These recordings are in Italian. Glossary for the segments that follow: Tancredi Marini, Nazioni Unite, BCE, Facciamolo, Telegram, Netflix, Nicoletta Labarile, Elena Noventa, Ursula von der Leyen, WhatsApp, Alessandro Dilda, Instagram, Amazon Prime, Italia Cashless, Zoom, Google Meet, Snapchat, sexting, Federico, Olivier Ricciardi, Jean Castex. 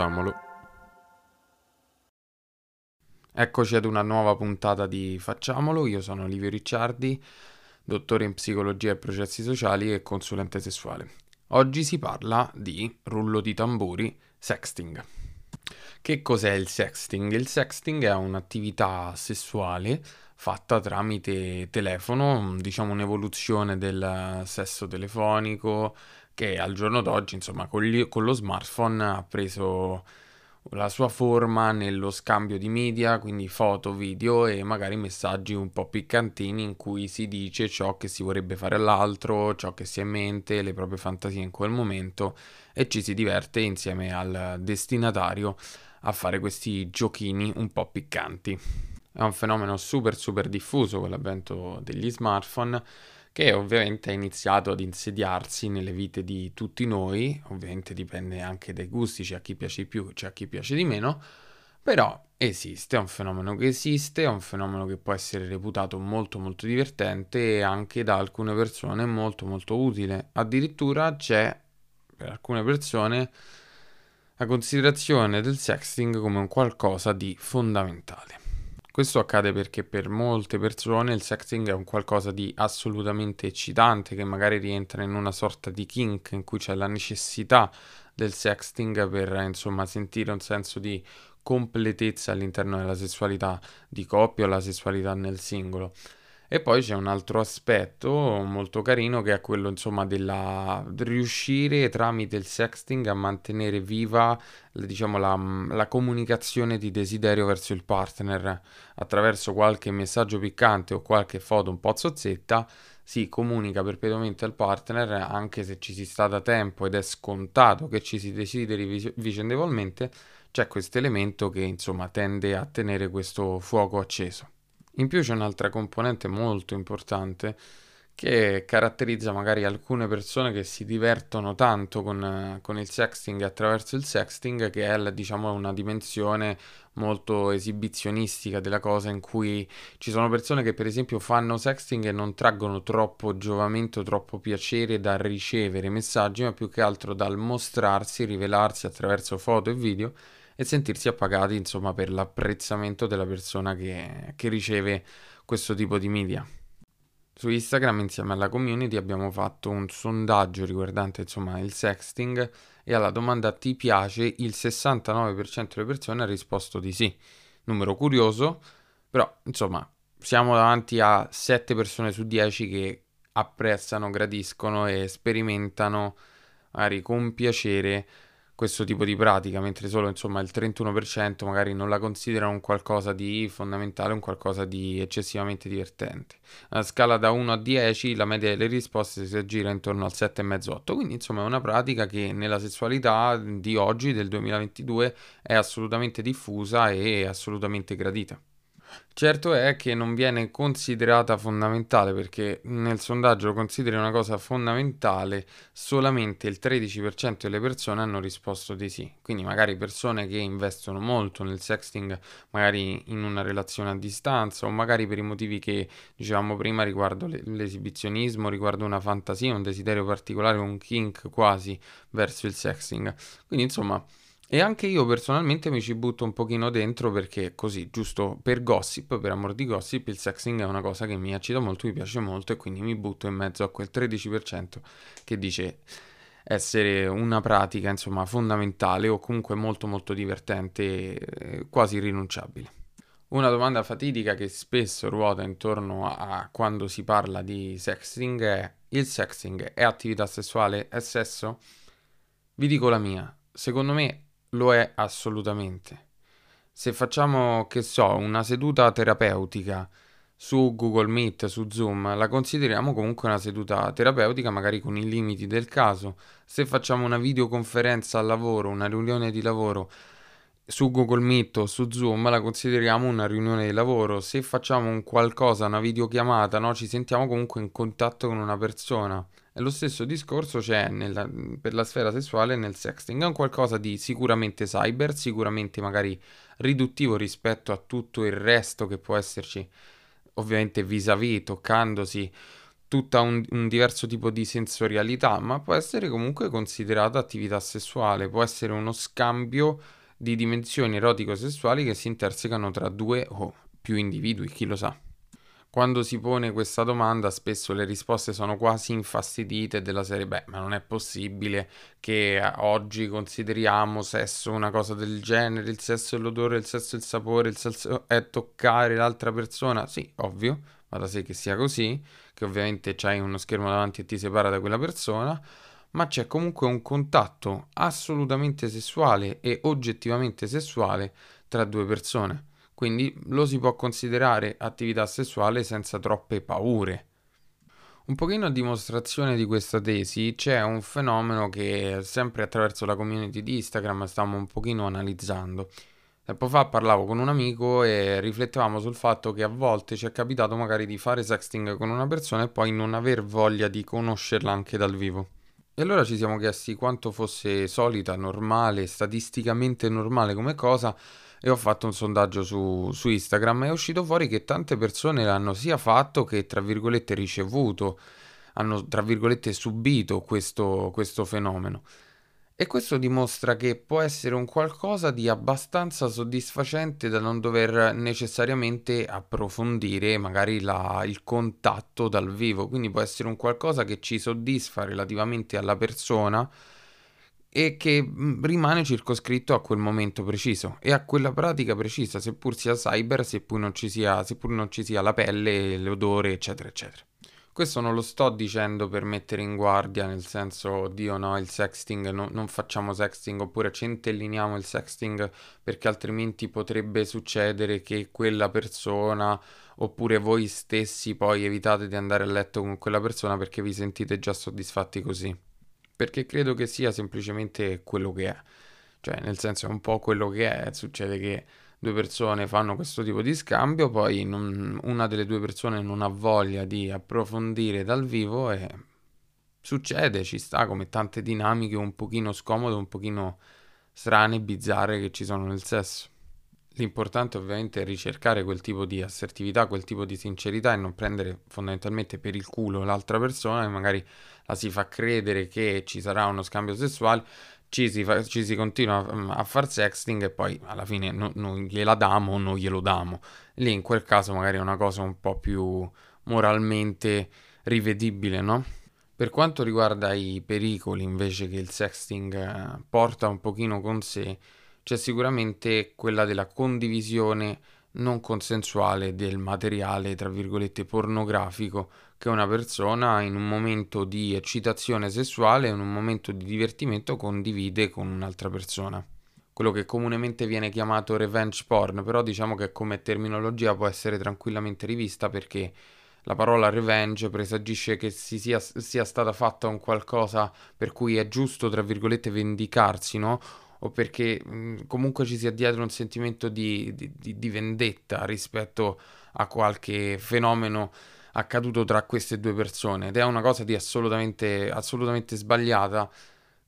Facciamolo. Eccoci ad una nuova puntata di Facciamolo. Io sono Olivier Ricciardi, dottore in psicologia e processi sociali e consulente sessuale. Oggi si parla di, rullo di tamburi, sexting. Che cos'è il sexting? Il sexting è un'attività sessuale fatta tramite telefono, diciamo un'evoluzione del sesso telefonico che al giorno d'oggi, insomma, con lo smartphone ha preso la sua forma nello scambio di media, quindi foto, video e magari messaggi un po' piccantini in cui si dice ciò che si vorrebbe fare all'altro, ciò che si ha in mente, le proprie fantasie in quel momento, e ci si diverte insieme al destinatario a fare questi giochini un po' piccanti. È un fenomeno super diffuso con l'avvento degli smartphone, che ovviamente è iniziato ad insediarsi nelle vite di tutti noi. Ovviamente dipende anche dai gusti, c'è a chi piace di più, c'è a chi piace di meno, però esiste, è un fenomeno che esiste, è un fenomeno che può essere reputato molto divertente e anche da alcune persone molto utile. Addirittura c'è per alcune persone la considerazione del sexting come un qualcosa di fondamentale. Questo accade perché per molte persone il sexting è un qualcosa di assolutamente eccitante, che magari rientra in una sorta di kink in cui c'è la necessità del sexting per, insomma, sentire un senso di completezza all'interno della sessualità di coppia o la sessualità nel singolo. E poi c'è un altro aspetto molto carino che è quello, insomma, della riuscire tramite il sexting a mantenere viva, diciamo, la comunicazione di desiderio verso il partner. Attraverso qualche messaggio piccante o qualche foto un po' zozzetta si comunica perpetuamente al partner, anche se ci si sta da tempo ed è scontato che ci si desideri vicendevolmente. C'è questo elemento che, insomma, tende a tenere questo fuoco acceso. In più c'è un'altra componente molto importante che caratterizza magari alcune persone che si divertono tanto con il sexting, attraverso il sexting, che è diciamo una dimensione molto esibizionistica della cosa, in cui ci sono persone che per esempio fanno sexting e non traggono troppo giovamento, troppo piacere dal ricevere messaggi, ma più che altro dal mostrarsi, rivelarsi attraverso foto e video e sentirsi appagati, insomma, per l'apprezzamento della persona che riceve questo tipo di media. Su Instagram, insieme alla community, abbiamo fatto un sondaggio riguardante, insomma, il sexting, e alla domanda "ti piace?" il 69% delle persone ha risposto di sì. Numero curioso, però, insomma, siamo davanti a 7 persone su 10 che apprezzano, gradiscono e sperimentano magari con piacere questo tipo di pratica, mentre solo, insomma, il 31% magari non la considera un qualcosa di fondamentale, un qualcosa di eccessivamente divertente. Alla scala da 1 a 10 la media delle risposte si aggira intorno al 7,5-8, quindi, insomma, è una pratica che nella sessualità di oggi, del 2022, è assolutamente diffusa e assolutamente gradita. Certo è che non viene considerata fondamentale, perché nel sondaggio considera una cosa fondamentale solamente il 13% delle persone hanno risposto di sì. Quindi magari persone che investono molto nel sexting, magari in una relazione a distanza, o magari per i motivi che dicevamo prima riguardo l'esibizionismo, riguardo una fantasia, un desiderio particolare, un kink quasi verso il sexting. Quindi, insomma, e anche io personalmente mi ci butto un pochino dentro, perché così, giusto per gossip, per amor di gossip, il sexting è una cosa che mi eccita molto, mi piace molto, e quindi mi butto in mezzo a quel 13% che dice essere una pratica, insomma, fondamentale o comunque molto divertente, quasi irrinunciabile. Una domanda fatidica che spesso ruota intorno a quando si parla di sexting è: il sexting è attività sessuale? È sesso? Vi dico la mia. Secondo me lo è assolutamente. Se facciamo, che so, una seduta terapeutica su Google Meet, su Zoom, la consideriamo comunque una seduta terapeutica, magari con i limiti del caso. Se facciamo una videoconferenza al lavoro, una riunione di lavoro su Google Meet o su Zoom, la consideriamo una riunione di lavoro. Se facciamo un qualcosa, una videochiamata, no, ci sentiamo comunque in contatto con una persona. E lo stesso discorso c'è per la sfera sessuale nel sexting. È un qualcosa di sicuramente cyber, sicuramente magari riduttivo rispetto a tutto il resto che può esserci, ovviamente vis-à-vis, toccandosi, tutta un diverso tipo di sensorialità, ma può essere comunque considerata attività sessuale, può essere uno scambio di dimensioni erotico-sessuali che si intersecano tra due o più individui, chi lo sa. Quando si pone questa domanda spesso le risposte sono quasi infastidite, della serie, beh, ma non è possibile che oggi consideriamo sesso una cosa del genere, il sesso è l'odore, il sesso è il sapore, il sesso è toccare l'altra persona. Sì, ovvio, ma da sé che sia così, che ovviamente c'hai uno schermo davanti e ti separa da quella persona, ma c'è comunque un contatto assolutamente sessuale e oggettivamente sessuale tra due persone. Quindi lo si può considerare attività sessuale senza troppe paure. Un pochino a dimostrazione di questa tesi c'è un fenomeno che sempre attraverso la community di Instagram stiamo un pochino analizzando. Tempo fa parlavo con un amico e riflettevamo sul fatto che a volte ci è capitato magari di fare sexting con una persona e poi non aver voglia di conoscerla anche dal vivo. E allora ci siamo chiesti quanto fosse solita, normale, statisticamente normale come cosa. E ho fatto un sondaggio su Instagram e è uscito fuori che tante persone l'hanno sia fatto che, tra virgolette, ricevuto, hanno, tra virgolette, subito questo fenomeno. E questo dimostra che può essere un qualcosa di abbastanza soddisfacente da non dover necessariamente approfondire magari il contatto dal vivo, quindi può essere un qualcosa che ci soddisfa relativamente alla persona e che rimane circoscritto a quel momento preciso e a quella pratica precisa, seppur sia cyber, seppur non ci sia la pelle, l'odore, eccetera, eccetera. Questo non lo sto dicendo per mettere in guardia, nel senso, oddio no, il sexting, no, non facciamo sexting, oppure centelliniamo il sexting perché altrimenti potrebbe succedere che quella persona, oppure voi stessi poi evitate di andare a letto con quella persona perché vi sentite già soddisfatti così. Perché credo che sia semplicemente quello che è, cioè nel senso è un po' quello che è, succede che due persone fanno questo tipo di scambio, poi una delle due persone non ha voglia di approfondire dal vivo e succede, ci sta, come tante dinamiche un pochino scomode, un pochino strane, bizzarre che ci sono nel sesso. L'importante ovviamente è ricercare quel tipo di assertività, quel tipo di sincerità e non prendere fondamentalmente per il culo l'altra persona che magari la si fa credere che ci sarà uno scambio sessuale, ci si continua a far sexting e poi alla fine non gliela damo o non glielo damo. Lì in quel caso magari è una cosa un po' più moralmente rivedibile, no? Per quanto riguarda i pericoli invece che il sexting porta un pochino con sé, c'è sicuramente quella della condivisione non consensuale del materiale, tra virgolette, pornografico che una persona in un momento di eccitazione sessuale, in un momento di divertimento condivide con un'altra persona. Quello che comunemente viene chiamato revenge porn, però diciamo che come terminologia può essere tranquillamente rivista perché la parola revenge presagisce che sia stata fatta un qualcosa per cui è giusto, tra virgolette, vendicarsi, no? O perché comunque ci sia dietro un sentimento di vendetta rispetto a qualche fenomeno accaduto tra queste due persone, ed è una cosa di assolutamente sbagliata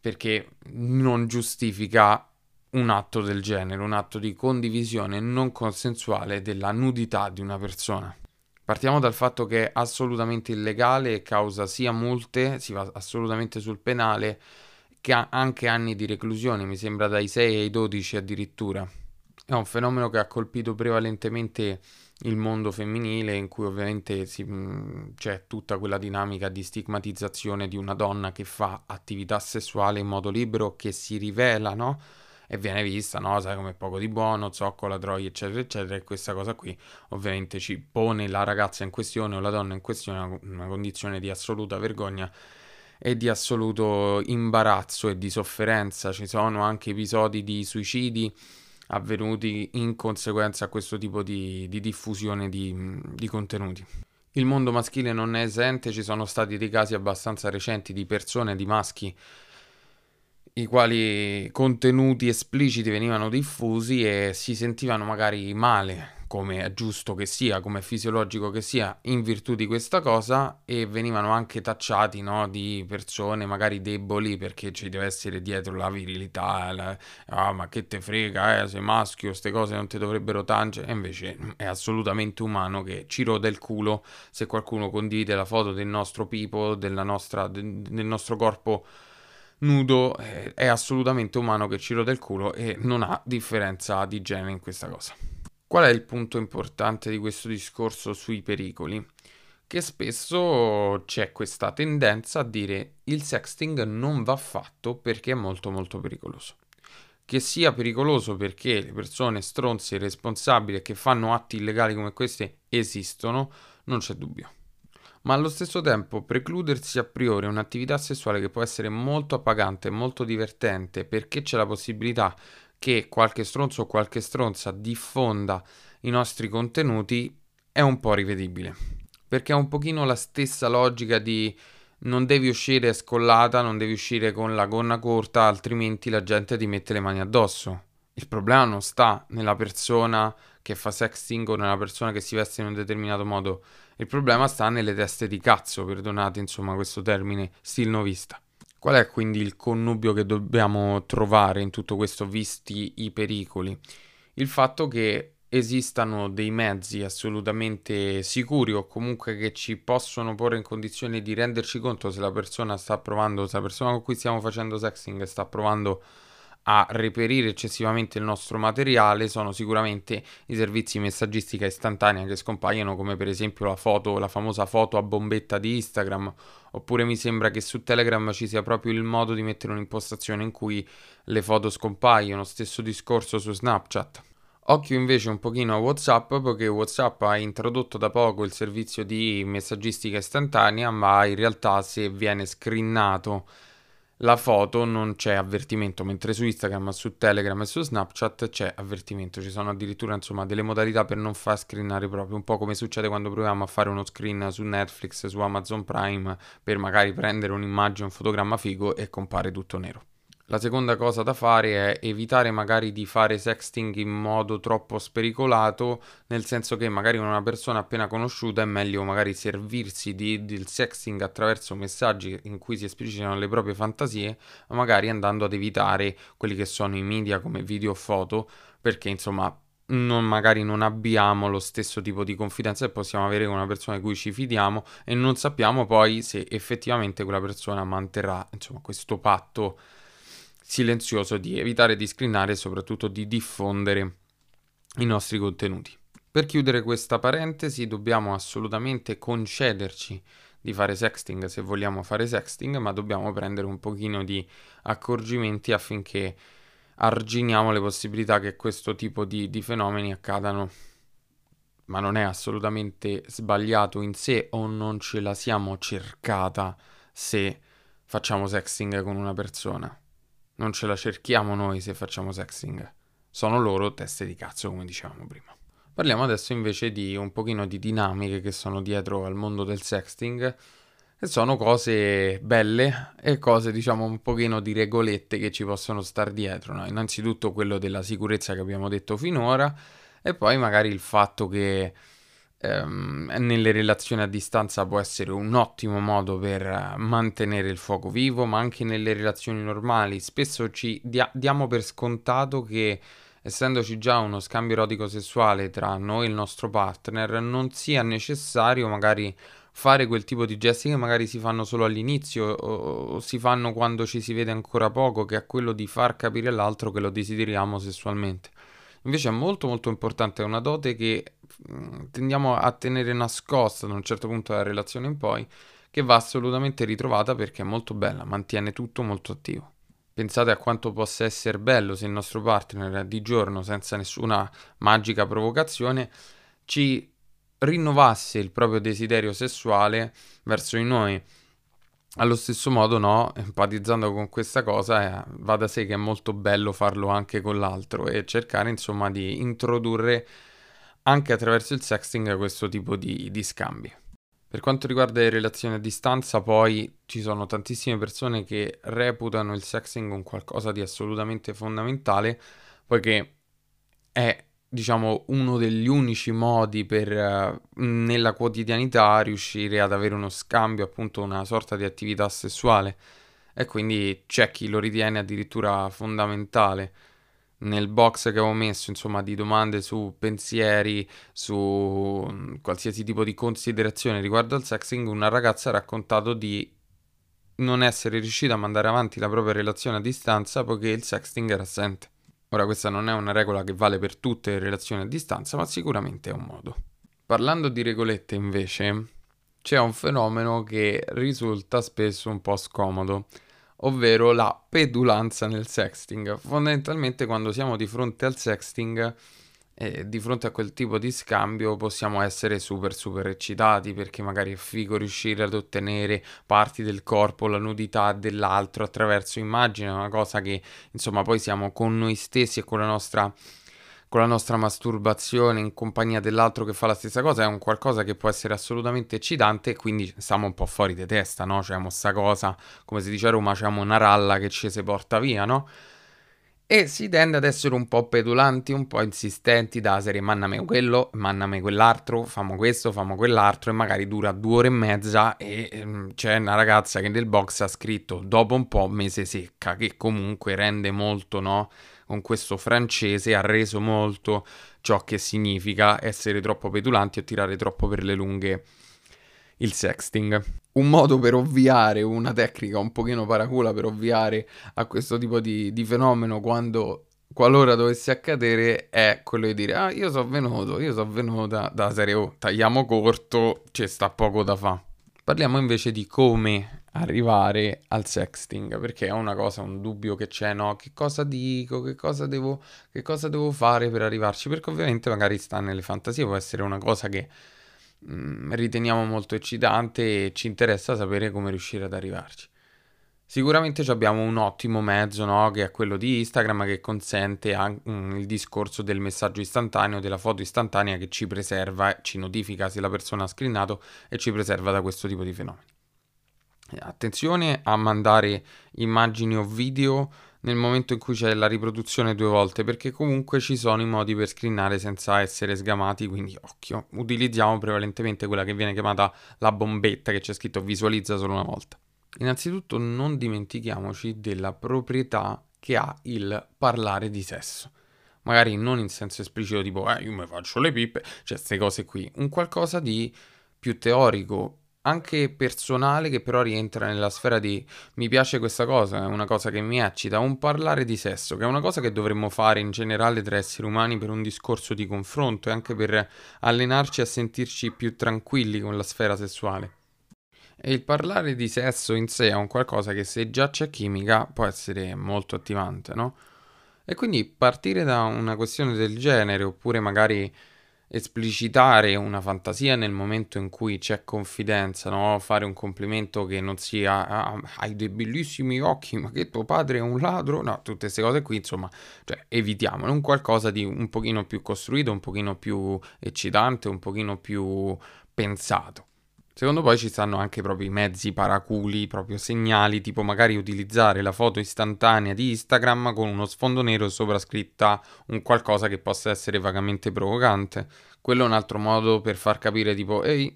perché non giustifica un atto del genere, un atto di condivisione non consensuale della nudità di una persona. Partiamo dal fatto che è assolutamente illegale e causa sia multe, si va assolutamente sul penale, che ha anche anni di reclusione, mi sembra dai 6 ai 12 addirittura. È un fenomeno che ha colpito prevalentemente il mondo femminile, in cui ovviamente c'è tutta quella dinamica di stigmatizzazione di una donna che fa attività sessuale in modo libero, che si rivela, no? E viene vista, no? Sai, come poco di buono, zoccola, troia, eccetera, eccetera. E questa cosa qui ovviamente ci pone la ragazza in questione o la donna in questione in una condizione di assoluta vergogna e di assoluto imbarazzo e di sofferenza. Ci sono anche episodi di suicidi avvenuti in conseguenza a questo tipo di diffusione di contenuti. Il mondo maschile non è esente, ci sono stati dei casi abbastanza recenti di persone, di maschi, i quali contenuti espliciti venivano diffusi e si sentivano magari male come è giusto che sia, come è fisiologico che sia, in virtù di questa cosa, e venivano anche tacciati, no, di persone magari deboli, perché ci deve essere dietro la virilità, ma che te frega, sei maschio, queste cose non ti dovrebbero tangere. E invece è assolutamente umano che ci rode il culo se qualcuno condivide la foto del nostro pipo, del nostro corpo nudo. È assolutamente umano che ci rode il culo e non ha differenza di genere in questa cosa. Qual è il punto importante di questo discorso sui pericoli? Che spesso c'è questa tendenza a dire il sexting non va fatto perché è molto molto pericoloso. Che sia pericoloso perché le persone stronze, irresponsabili, che fanno atti illegali come questi esistono, non c'è dubbio. Ma allo stesso tempo precludersi a priori un'attività sessuale che può essere molto appagante, molto divertente, perché c'è la possibilità che qualche stronzo o qualche stronza diffonda i nostri contenuti, è un po' rivedibile. Perché è un pochino la stessa logica di non devi uscire scollata, non devi uscire con la gonna corta, altrimenti la gente ti mette le mani addosso. Il problema non sta nella persona che fa sexting o nella persona che si veste in un determinato modo. Il problema sta nelle teste di cazzo, perdonate insomma questo termine stilnovista. Qual è quindi il connubio che dobbiamo trovare in tutto questo, visti i pericoli? Il fatto che esistano dei mezzi assolutamente sicuri, o comunque che ci possono porre in condizione di renderci conto se la persona sta provando, se la persona con cui stiamo facendo sexting sta provando a reperire eccessivamente il nostro materiale, sono sicuramente i servizi messaggistica istantanea che scompaiono, come per esempio la famosa foto a bombetta di Instagram, oppure mi sembra che su Telegram ci sia proprio il modo di mettere un'impostazione in cui le foto scompaiono, stesso discorso su Snapchat. Occhio invece un pochino a WhatsApp, perché WhatsApp ha introdotto da poco il servizio di messaggistica istantanea, ma in realtà se viene screenato la foto non c'è avvertimento, mentre su Instagram, su Telegram e su Snapchat c'è avvertimento. Ci sono addirittura insomma delle modalità per non far screenare proprio, un po' come succede quando proviamo a fare uno screen su Netflix, su Amazon Prime, per magari prendere un'immagine, un fotogramma figo, e compare tutto nero. La seconda cosa da fare è evitare magari di fare sexting in modo troppo spericolato, nel senso che magari una persona appena conosciuta è meglio magari servirsi del sexting attraverso messaggi in cui si esplicitano le proprie fantasie, magari andando ad evitare quelli che sono i media come video o foto, perché insomma magari non abbiamo lo stesso tipo di confidenza che possiamo avere con una persona di cui ci fidiamo, e non sappiamo poi se effettivamente quella persona manterrà insomma questo patto silenzioso di evitare di screenare e soprattutto di diffondere i nostri contenuti. Per chiudere questa parentesi, dobbiamo assolutamente concederci di fare sexting se vogliamo fare sexting, ma dobbiamo prendere un pochino di accorgimenti affinché arginiamo le possibilità che questo tipo di fenomeni accadano. Ma non è assolutamente sbagliato in sé, o non ce la siamo cercata se facciamo sexting con una persona. Non ce la cerchiamo noi se facciamo sexting, sono loro teste di cazzo, come dicevamo prima. Parliamo adesso invece di un pochino di dinamiche che sono dietro al mondo del sexting, e sono cose belle e cose diciamo un pochino di regolette che ci possono star dietro, no? Innanzitutto quello della sicurezza che abbiamo detto finora, e poi magari il fatto che nelle relazioni a distanza può essere un ottimo modo per mantenere il fuoco vivo, ma anche nelle relazioni normali spesso ci diamo per scontato che, essendoci già uno scambio erotico sessuale tra noi e il nostro partner, non sia necessario magari fare quel tipo di gesti che magari si fanno solo all'inizio, o si fanno quando ci si vede ancora poco, che è quello di far capire all'altro che lo desideriamo sessualmente. Invece è molto molto importante, è una dote che tendiamo a tenere nascosta da un certo punto della relazione in poi, che va assolutamente ritrovata perché è molto bella, mantiene tutto molto attivo. Pensate a quanto possa essere bello se il nostro partner di giorno, senza nessuna magica provocazione, ci rinnovasse il proprio desiderio sessuale verso di noi. Allo stesso modo, no, empatizzando con questa cosa, va da sé che è molto bello farlo anche con l'altro, e cercare insomma di introdurre anche attraverso il sexting questo tipo di scambi. Per quanto riguarda le relazioni a distanza, poi ci sono tantissime persone che reputano il sexting un qualcosa di assolutamente fondamentale, poiché è diciamo, uno degli unici modi per nella quotidianità riuscire ad avere uno scambio, appunto una sorta di attività sessuale, e quindi c'è chi lo ritiene addirittura fondamentale. Nel box che avevo messo, insomma, di domande su pensieri, su qualsiasi tipo di considerazione riguardo al sexting, una ragazza ha raccontato di non essere riuscita a mandare avanti la propria relazione a distanza poiché il sexting era assente. Ora, questa non è una regola che vale per tutte le relazioni a distanza, ma sicuramente è un modo. Parlando di regolette, invece, c'è un fenomeno che risulta spesso un po' scomodo, ovvero la pedulanza nel sexting. Fondamentalmente, quando siamo di fronte al sexting, di fronte a quel tipo di scambio, possiamo essere super eccitati, perché magari è figo riuscire ad ottenere parti del corpo, la nudità dell'altro attraverso immagini, è una cosa che, insomma, poi siamo con noi stessi e con la nostra masturbazione in compagnia dell'altro che fa la stessa cosa, è un qualcosa che può essere assolutamente eccitante, e quindi siamo un po' fuori di testa, no? C'è sta cosa, come si dice a Roma, c'è una ralla che ci si porta via, no? E si tende ad essere un po' pedulanti, un po' insistenti, da serie manname quello, manname quell'altro, famo questo, famo quell'altro, e magari dura 2 ore e mezza e c'è una ragazza che nel box ha scritto dopo un po' me se secca, che comunque rende molto, no? Con questo francese ha reso molto ciò che significa essere troppo pedulanti o tirare troppo per le lunghe il sexting. Un modo per ovviare, una tecnica un pochino paracula per ovviare a questo tipo di fenomeno qualora dovesse accadere, è quello di dire: ah, io sono venuto, io sono venuta, da serie O, tagliamo corto, c'è sta poco da fa. Parliamo invece di come arrivare al sexting, perché è una cosa, un dubbio che c'è, no? Che cosa dico, che cosa devo fare per arrivarci, perché ovviamente magari sta nelle fantasie, può essere una cosa che riteniamo molto eccitante e ci interessa sapere come riuscire ad arrivarci. Sicuramente abbiamo un ottimo mezzo, no? Che è quello di Instagram, che consente il discorso del messaggio istantaneo, della foto istantanea, che ci preserva, ci notifica se la persona ha screenato e ci preserva da questo tipo di fenomeni. Attenzione a mandare immagini o video nel momento in cui c'è la riproduzione 2 volte, perché comunque ci sono i modi per screenare senza essere sgamati, quindi occhio. Utilizziamo prevalentemente quella che viene chiamata la bombetta, che c'è scritto visualizza solo una volta. Innanzitutto non dimentichiamoci della proprietà che ha il parlare di sesso, magari non in senso esplicito tipo io mi faccio le pippe, cioè queste cose qui, un qualcosa di più teorico, anche personale, che però rientra nella sfera di mi piace questa cosa, è una cosa che mi eccita, un parlare di sesso, che è una cosa che dovremmo fare in generale tra esseri umani per un discorso di confronto e anche per allenarci a sentirci più tranquilli con la sfera sessuale. E il parlare di sesso in sé è un qualcosa che, se già c'è chimica, può essere molto attivante, no? E quindi partire da una questione del genere, oppure magari esplicitare una fantasia nel momento in cui c'è confidenza, no? Fare un complimento che non sia hai dei bellissimi occhi, ma che tuo padre è un ladro, no? Tutte queste cose qui, insomma, cioè, evitiamolo, un qualcosa di un pochino più costruito, un pochino più eccitante, un pochino più pensato. Secondo poi ci stanno anche proprio i mezzi paraculi, proprio segnali, tipo magari utilizzare la foto istantanea di Instagram con uno sfondo nero e sopra scritta un qualcosa che possa essere vagamente provocante. Quello è un altro modo per far capire tipo ehi,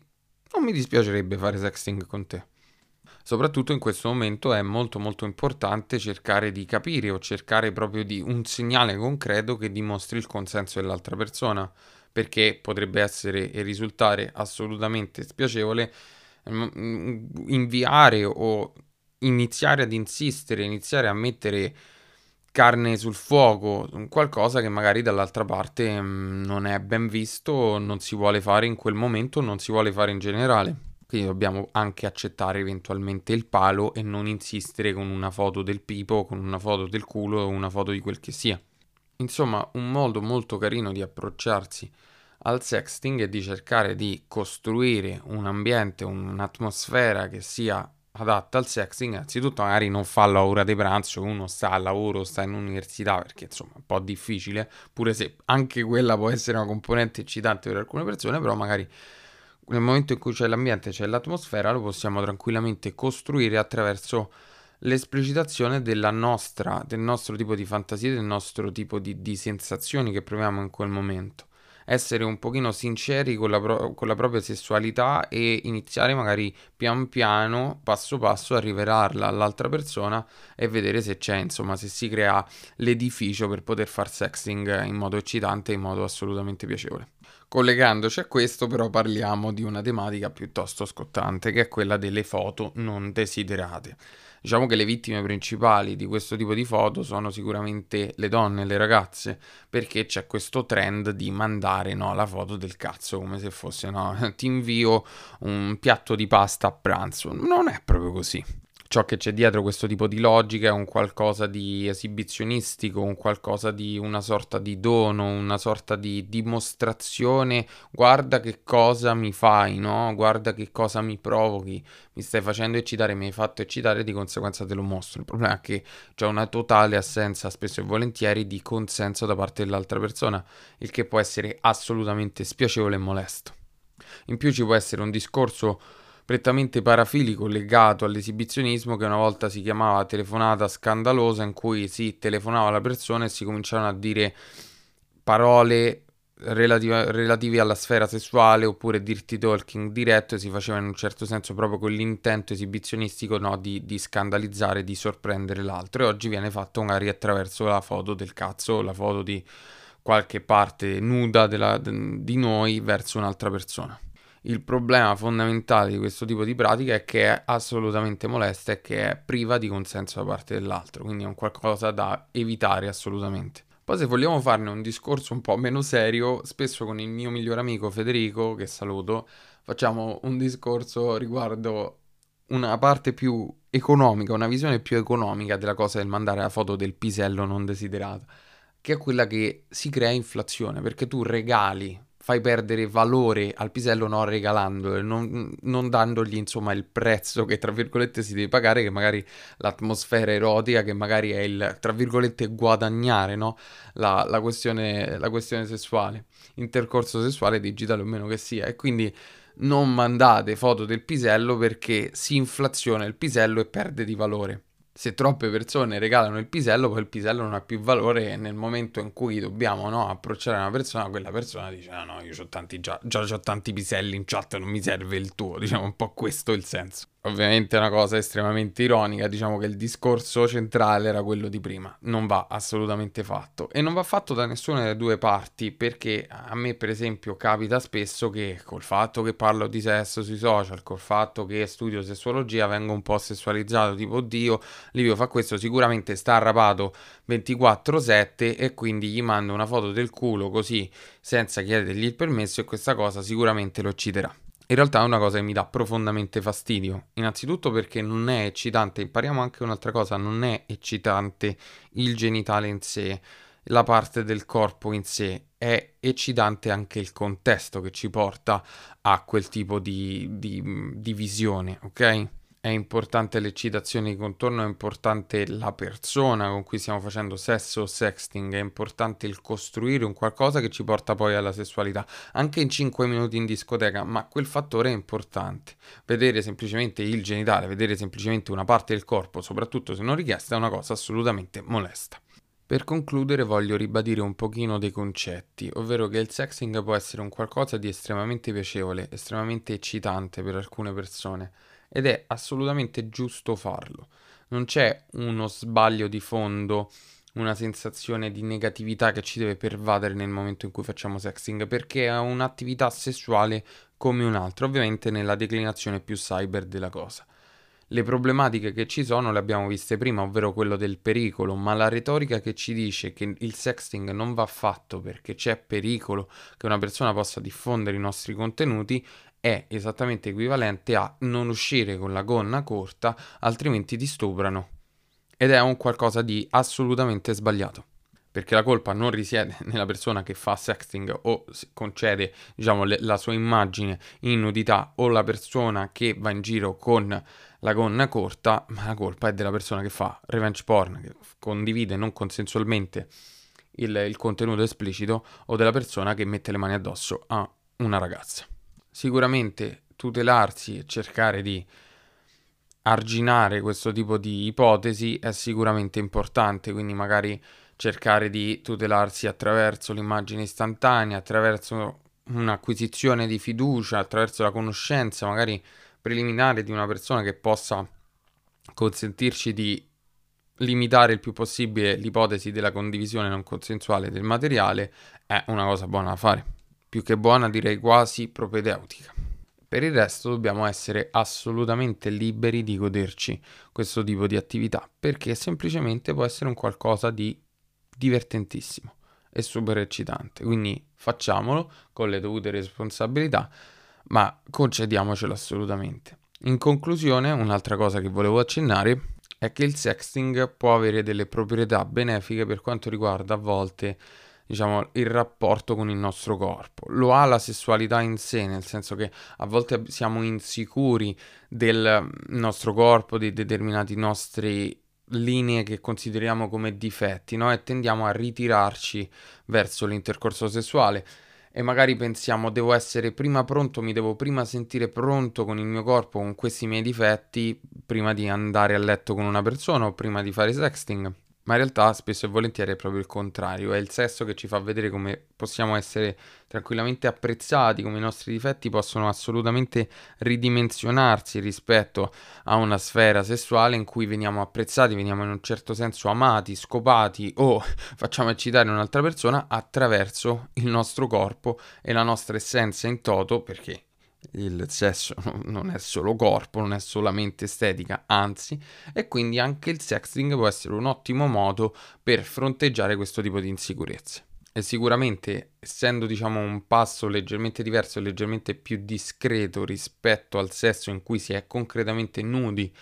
non mi dispiacerebbe fare sexting con te. Soprattutto in questo momento è molto importante cercare di capire o cercare proprio di un segnale concreto che dimostri il consenso dell'altra persona, perché potrebbe essere e risultare assolutamente spiacevole inviare o iniziare ad insistere, iniziare a mettere carne sul fuoco, qualcosa che magari dall'altra parte non è ben visto, non si vuole fare in quel momento, non si vuole fare in generale. Quindi dobbiamo anche accettare eventualmente il palo e non insistere con una foto del pipo, con una foto del culo o una foto di quel che sia. Insomma, un modo molto carino di approcciarsi al sexting è di cercare di costruire un ambiente, un'atmosfera che sia adatta al sexting. Innanzitutto magari non farlo a ora di pranzo, uno sta al lavoro, sta in università, perché insomma è un po' difficile, pure se anche quella può essere una componente eccitante per alcune persone, però magari nel momento in cui c'è l'ambiente, c'è l'atmosfera, lo possiamo tranquillamente costruire attraverso l'esplicitazione del nostro tipo di fantasia, del nostro tipo di sensazioni che proviamo in quel momento. Essere un pochino sinceri con la propria sessualità e iniziare magari pian piano, passo passo, a rivelarla all'altra persona e vedere se c'è, insomma, se si crea l'edificio per poter far sexting in modo eccitante e in modo assolutamente piacevole. Collegandoci a questo però parliamo di una tematica piuttosto scottante, che è quella delle foto non desiderate. Diciamo che le vittime principali di questo tipo di foto sono sicuramente le donne, le ragazze, perché c'è questo trend di mandare, no, la foto del cazzo, come se fosse, no, ti invio un piatto di pasta a pranzo. Non è proprio così. Ciò che c'è dietro questo tipo di logica è un qualcosa di esibizionistico, un qualcosa di una sorta di dono, una sorta di dimostrazione. Guarda che cosa mi fai, no? Guarda che cosa mi provochi, mi stai facendo eccitare, mi hai fatto eccitare, di conseguenza te lo mostro. Il problema è che c'è una totale assenza, spesso e volentieri, di consenso da parte dell'altra persona, il che può essere assolutamente spiacevole e molesto. In più ci può essere un discorso prettamente parafilico legato all'esibizionismo, che una volta si chiamava telefonata scandalosa, in cui si telefonava la persona e si cominciarono a dire parole relative alla sfera sessuale, oppure dirty talking diretto, e si faceva in un certo senso proprio con l'intento esibizionistico, no, di scandalizzare, di sorprendere l'altro. E oggi viene fatto magari attraverso la foto del cazzo, la foto di qualche parte nuda di noi verso un'altra persona. Il problema fondamentale di questo tipo di pratica è che è assolutamente molesta e che è priva di consenso da parte dell'altro, quindi è un qualcosa da evitare assolutamente. Poi, se vogliamo farne un discorso un po' meno serio, spesso con il mio migliore amico Federico, che saluto, facciamo un discorso riguardo una parte più economica, una visione più economica della cosa del mandare la foto del pisello non desiderata, che è quella che si crea inflazione, perché tu regali, fai perdere valore al pisello, no, regalandolo, non dandogli, insomma, il prezzo che, tra virgolette, si deve pagare, che magari l'atmosfera erotica, che magari è il, tra virgolette, guadagnare, no, la questione sessuale, intercorso sessuale, digitale o meno che sia. E quindi non mandate foto del pisello, perché si inflaziona il pisello e perde di valore. Se troppe persone regalano il pisello, poi il pisello non ha più valore, e nel momento in cui dobbiamo, no, approcciare una persona, quella persona dice: ah, no, io c'ho tanti già c'ho tanti piselli in chat, non mi serve il tuo. Diciamo un po' questo il senso. Ovviamente è una cosa estremamente ironica, diciamo che il discorso centrale era quello di prima. Non va assolutamente fatto, e non va fatto da nessuna delle due parti, perché a me, per esempio, capita spesso che, col fatto che parlo di sesso sui social, col fatto che studio sessuologia, vengo un po' sessualizzato, tipo: oddio, Livio fa questo, sicuramente sta arrapato 24/7, e quindi gli mando una foto del culo così, senza chiedergli il permesso, e questa cosa sicuramente lo ecciterà. In realtà è una cosa che mi dà profondamente fastidio, innanzitutto perché non è eccitante. Impariamo anche un'altra cosa: non è eccitante il genitale in sé, la parte del corpo in sé, è eccitante anche il contesto che ci porta a quel tipo di visione, ok? È importante l'eccitazione di contorno, è importante la persona con cui stiamo facendo sesso o sexting, è importante il costruire un qualcosa che ci porta poi alla sessualità, anche in 5 minuti in discoteca, ma quel fattore è importante. Vedere semplicemente il genitale, vedere semplicemente una parte del corpo, soprattutto se non richiesta, è una cosa assolutamente molesta. Per concludere voglio ribadire un pochino dei concetti, ovvero che il sexting può essere un qualcosa di estremamente piacevole, estremamente eccitante per alcune persone, ed è assolutamente giusto farlo. Non c'è uno sbaglio di fondo, una sensazione di negatività che ci deve pervadere nel momento in cui facciamo sexting, perché è un'attività sessuale come un'altra, ovviamente nella declinazione più cyber della cosa. Le problematiche che ci sono le abbiamo viste prima, ovvero quello del pericolo, ma la retorica che ci dice che il sexting non va fatto perché c'è pericolo che una persona possa diffondere i nostri contenuti è esattamente equivalente a non uscire con la gonna corta, altrimenti ti stuprano. Ed è un qualcosa di assolutamente sbagliato, perché la colpa non risiede nella persona che fa sexting o concede, diciamo, la sua immagine in nudità, o la persona che va in giro con la gonna corta, ma la colpa è della persona che fa revenge porn, che condivide non consensualmente il contenuto esplicito, o della persona che mette le mani addosso a una ragazza. Sicuramente tutelarsi e cercare di arginare questo tipo di ipotesi è sicuramente importante, quindi magari cercare di tutelarsi attraverso l'immagine istantanea, attraverso un'acquisizione di fiducia, attraverso la conoscenza magari preliminare di una persona che possa consentirci di limitare il più possibile l'ipotesi della condivisione non consensuale del materiale. È una cosa buona da fare, più che buona direi quasi propedeutica. Per il resto dobbiamo essere assolutamente liberi di goderci questo tipo di attività, perché semplicemente può essere un qualcosa di divertentissimo e super eccitante, quindi facciamolo con le dovute responsabilità, ma concediamocelo assolutamente. In conclusione, un'altra cosa che volevo accennare è che il sexting può avere delle proprietà benefiche per quanto riguarda a volte, diciamo, il rapporto con il nostro corpo. Lo ha la sessualità in sé, nel senso che a volte siamo insicuri del nostro corpo, di determinate nostre linee che consideriamo come difetti, no? E tendiamo a ritirarci verso l'intercorso sessuale. E magari pensiamo, devo essere prima pronto, mi devo prima sentire pronto con il mio corpo, con questi miei difetti, prima di andare a letto con una persona o prima di fare sexting. Ma in realtà spesso e volentieri è proprio il contrario, è il sesso che ci fa vedere come possiamo essere tranquillamente apprezzati, come i nostri difetti possono assolutamente ridimensionarsi rispetto a una sfera sessuale in cui veniamo apprezzati, veniamo in un certo senso amati, scopati o facciamo eccitare un'altra persona attraverso il nostro corpo e la nostra essenza in toto, perché il sesso non è solo corpo, non è solamente estetica, anzi, e quindi anche il sexting può essere un ottimo modo per fronteggiare questo tipo di insicurezze. E sicuramente, essendo, diciamo, un passo leggermente diverso e leggermente più discreto rispetto al sesso in cui si è concretamente nudi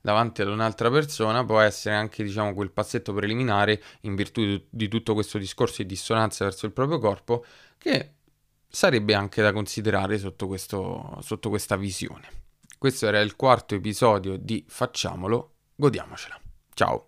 davanti ad un'altra persona, può essere anche, diciamo, quel passetto preliminare in virtù di tutto questo discorso di dissonanza verso il proprio corpo, che sarebbe anche da considerare sotto questa visione. Questo era il quarto episodio di Facciamolo, godiamocela. Ciao!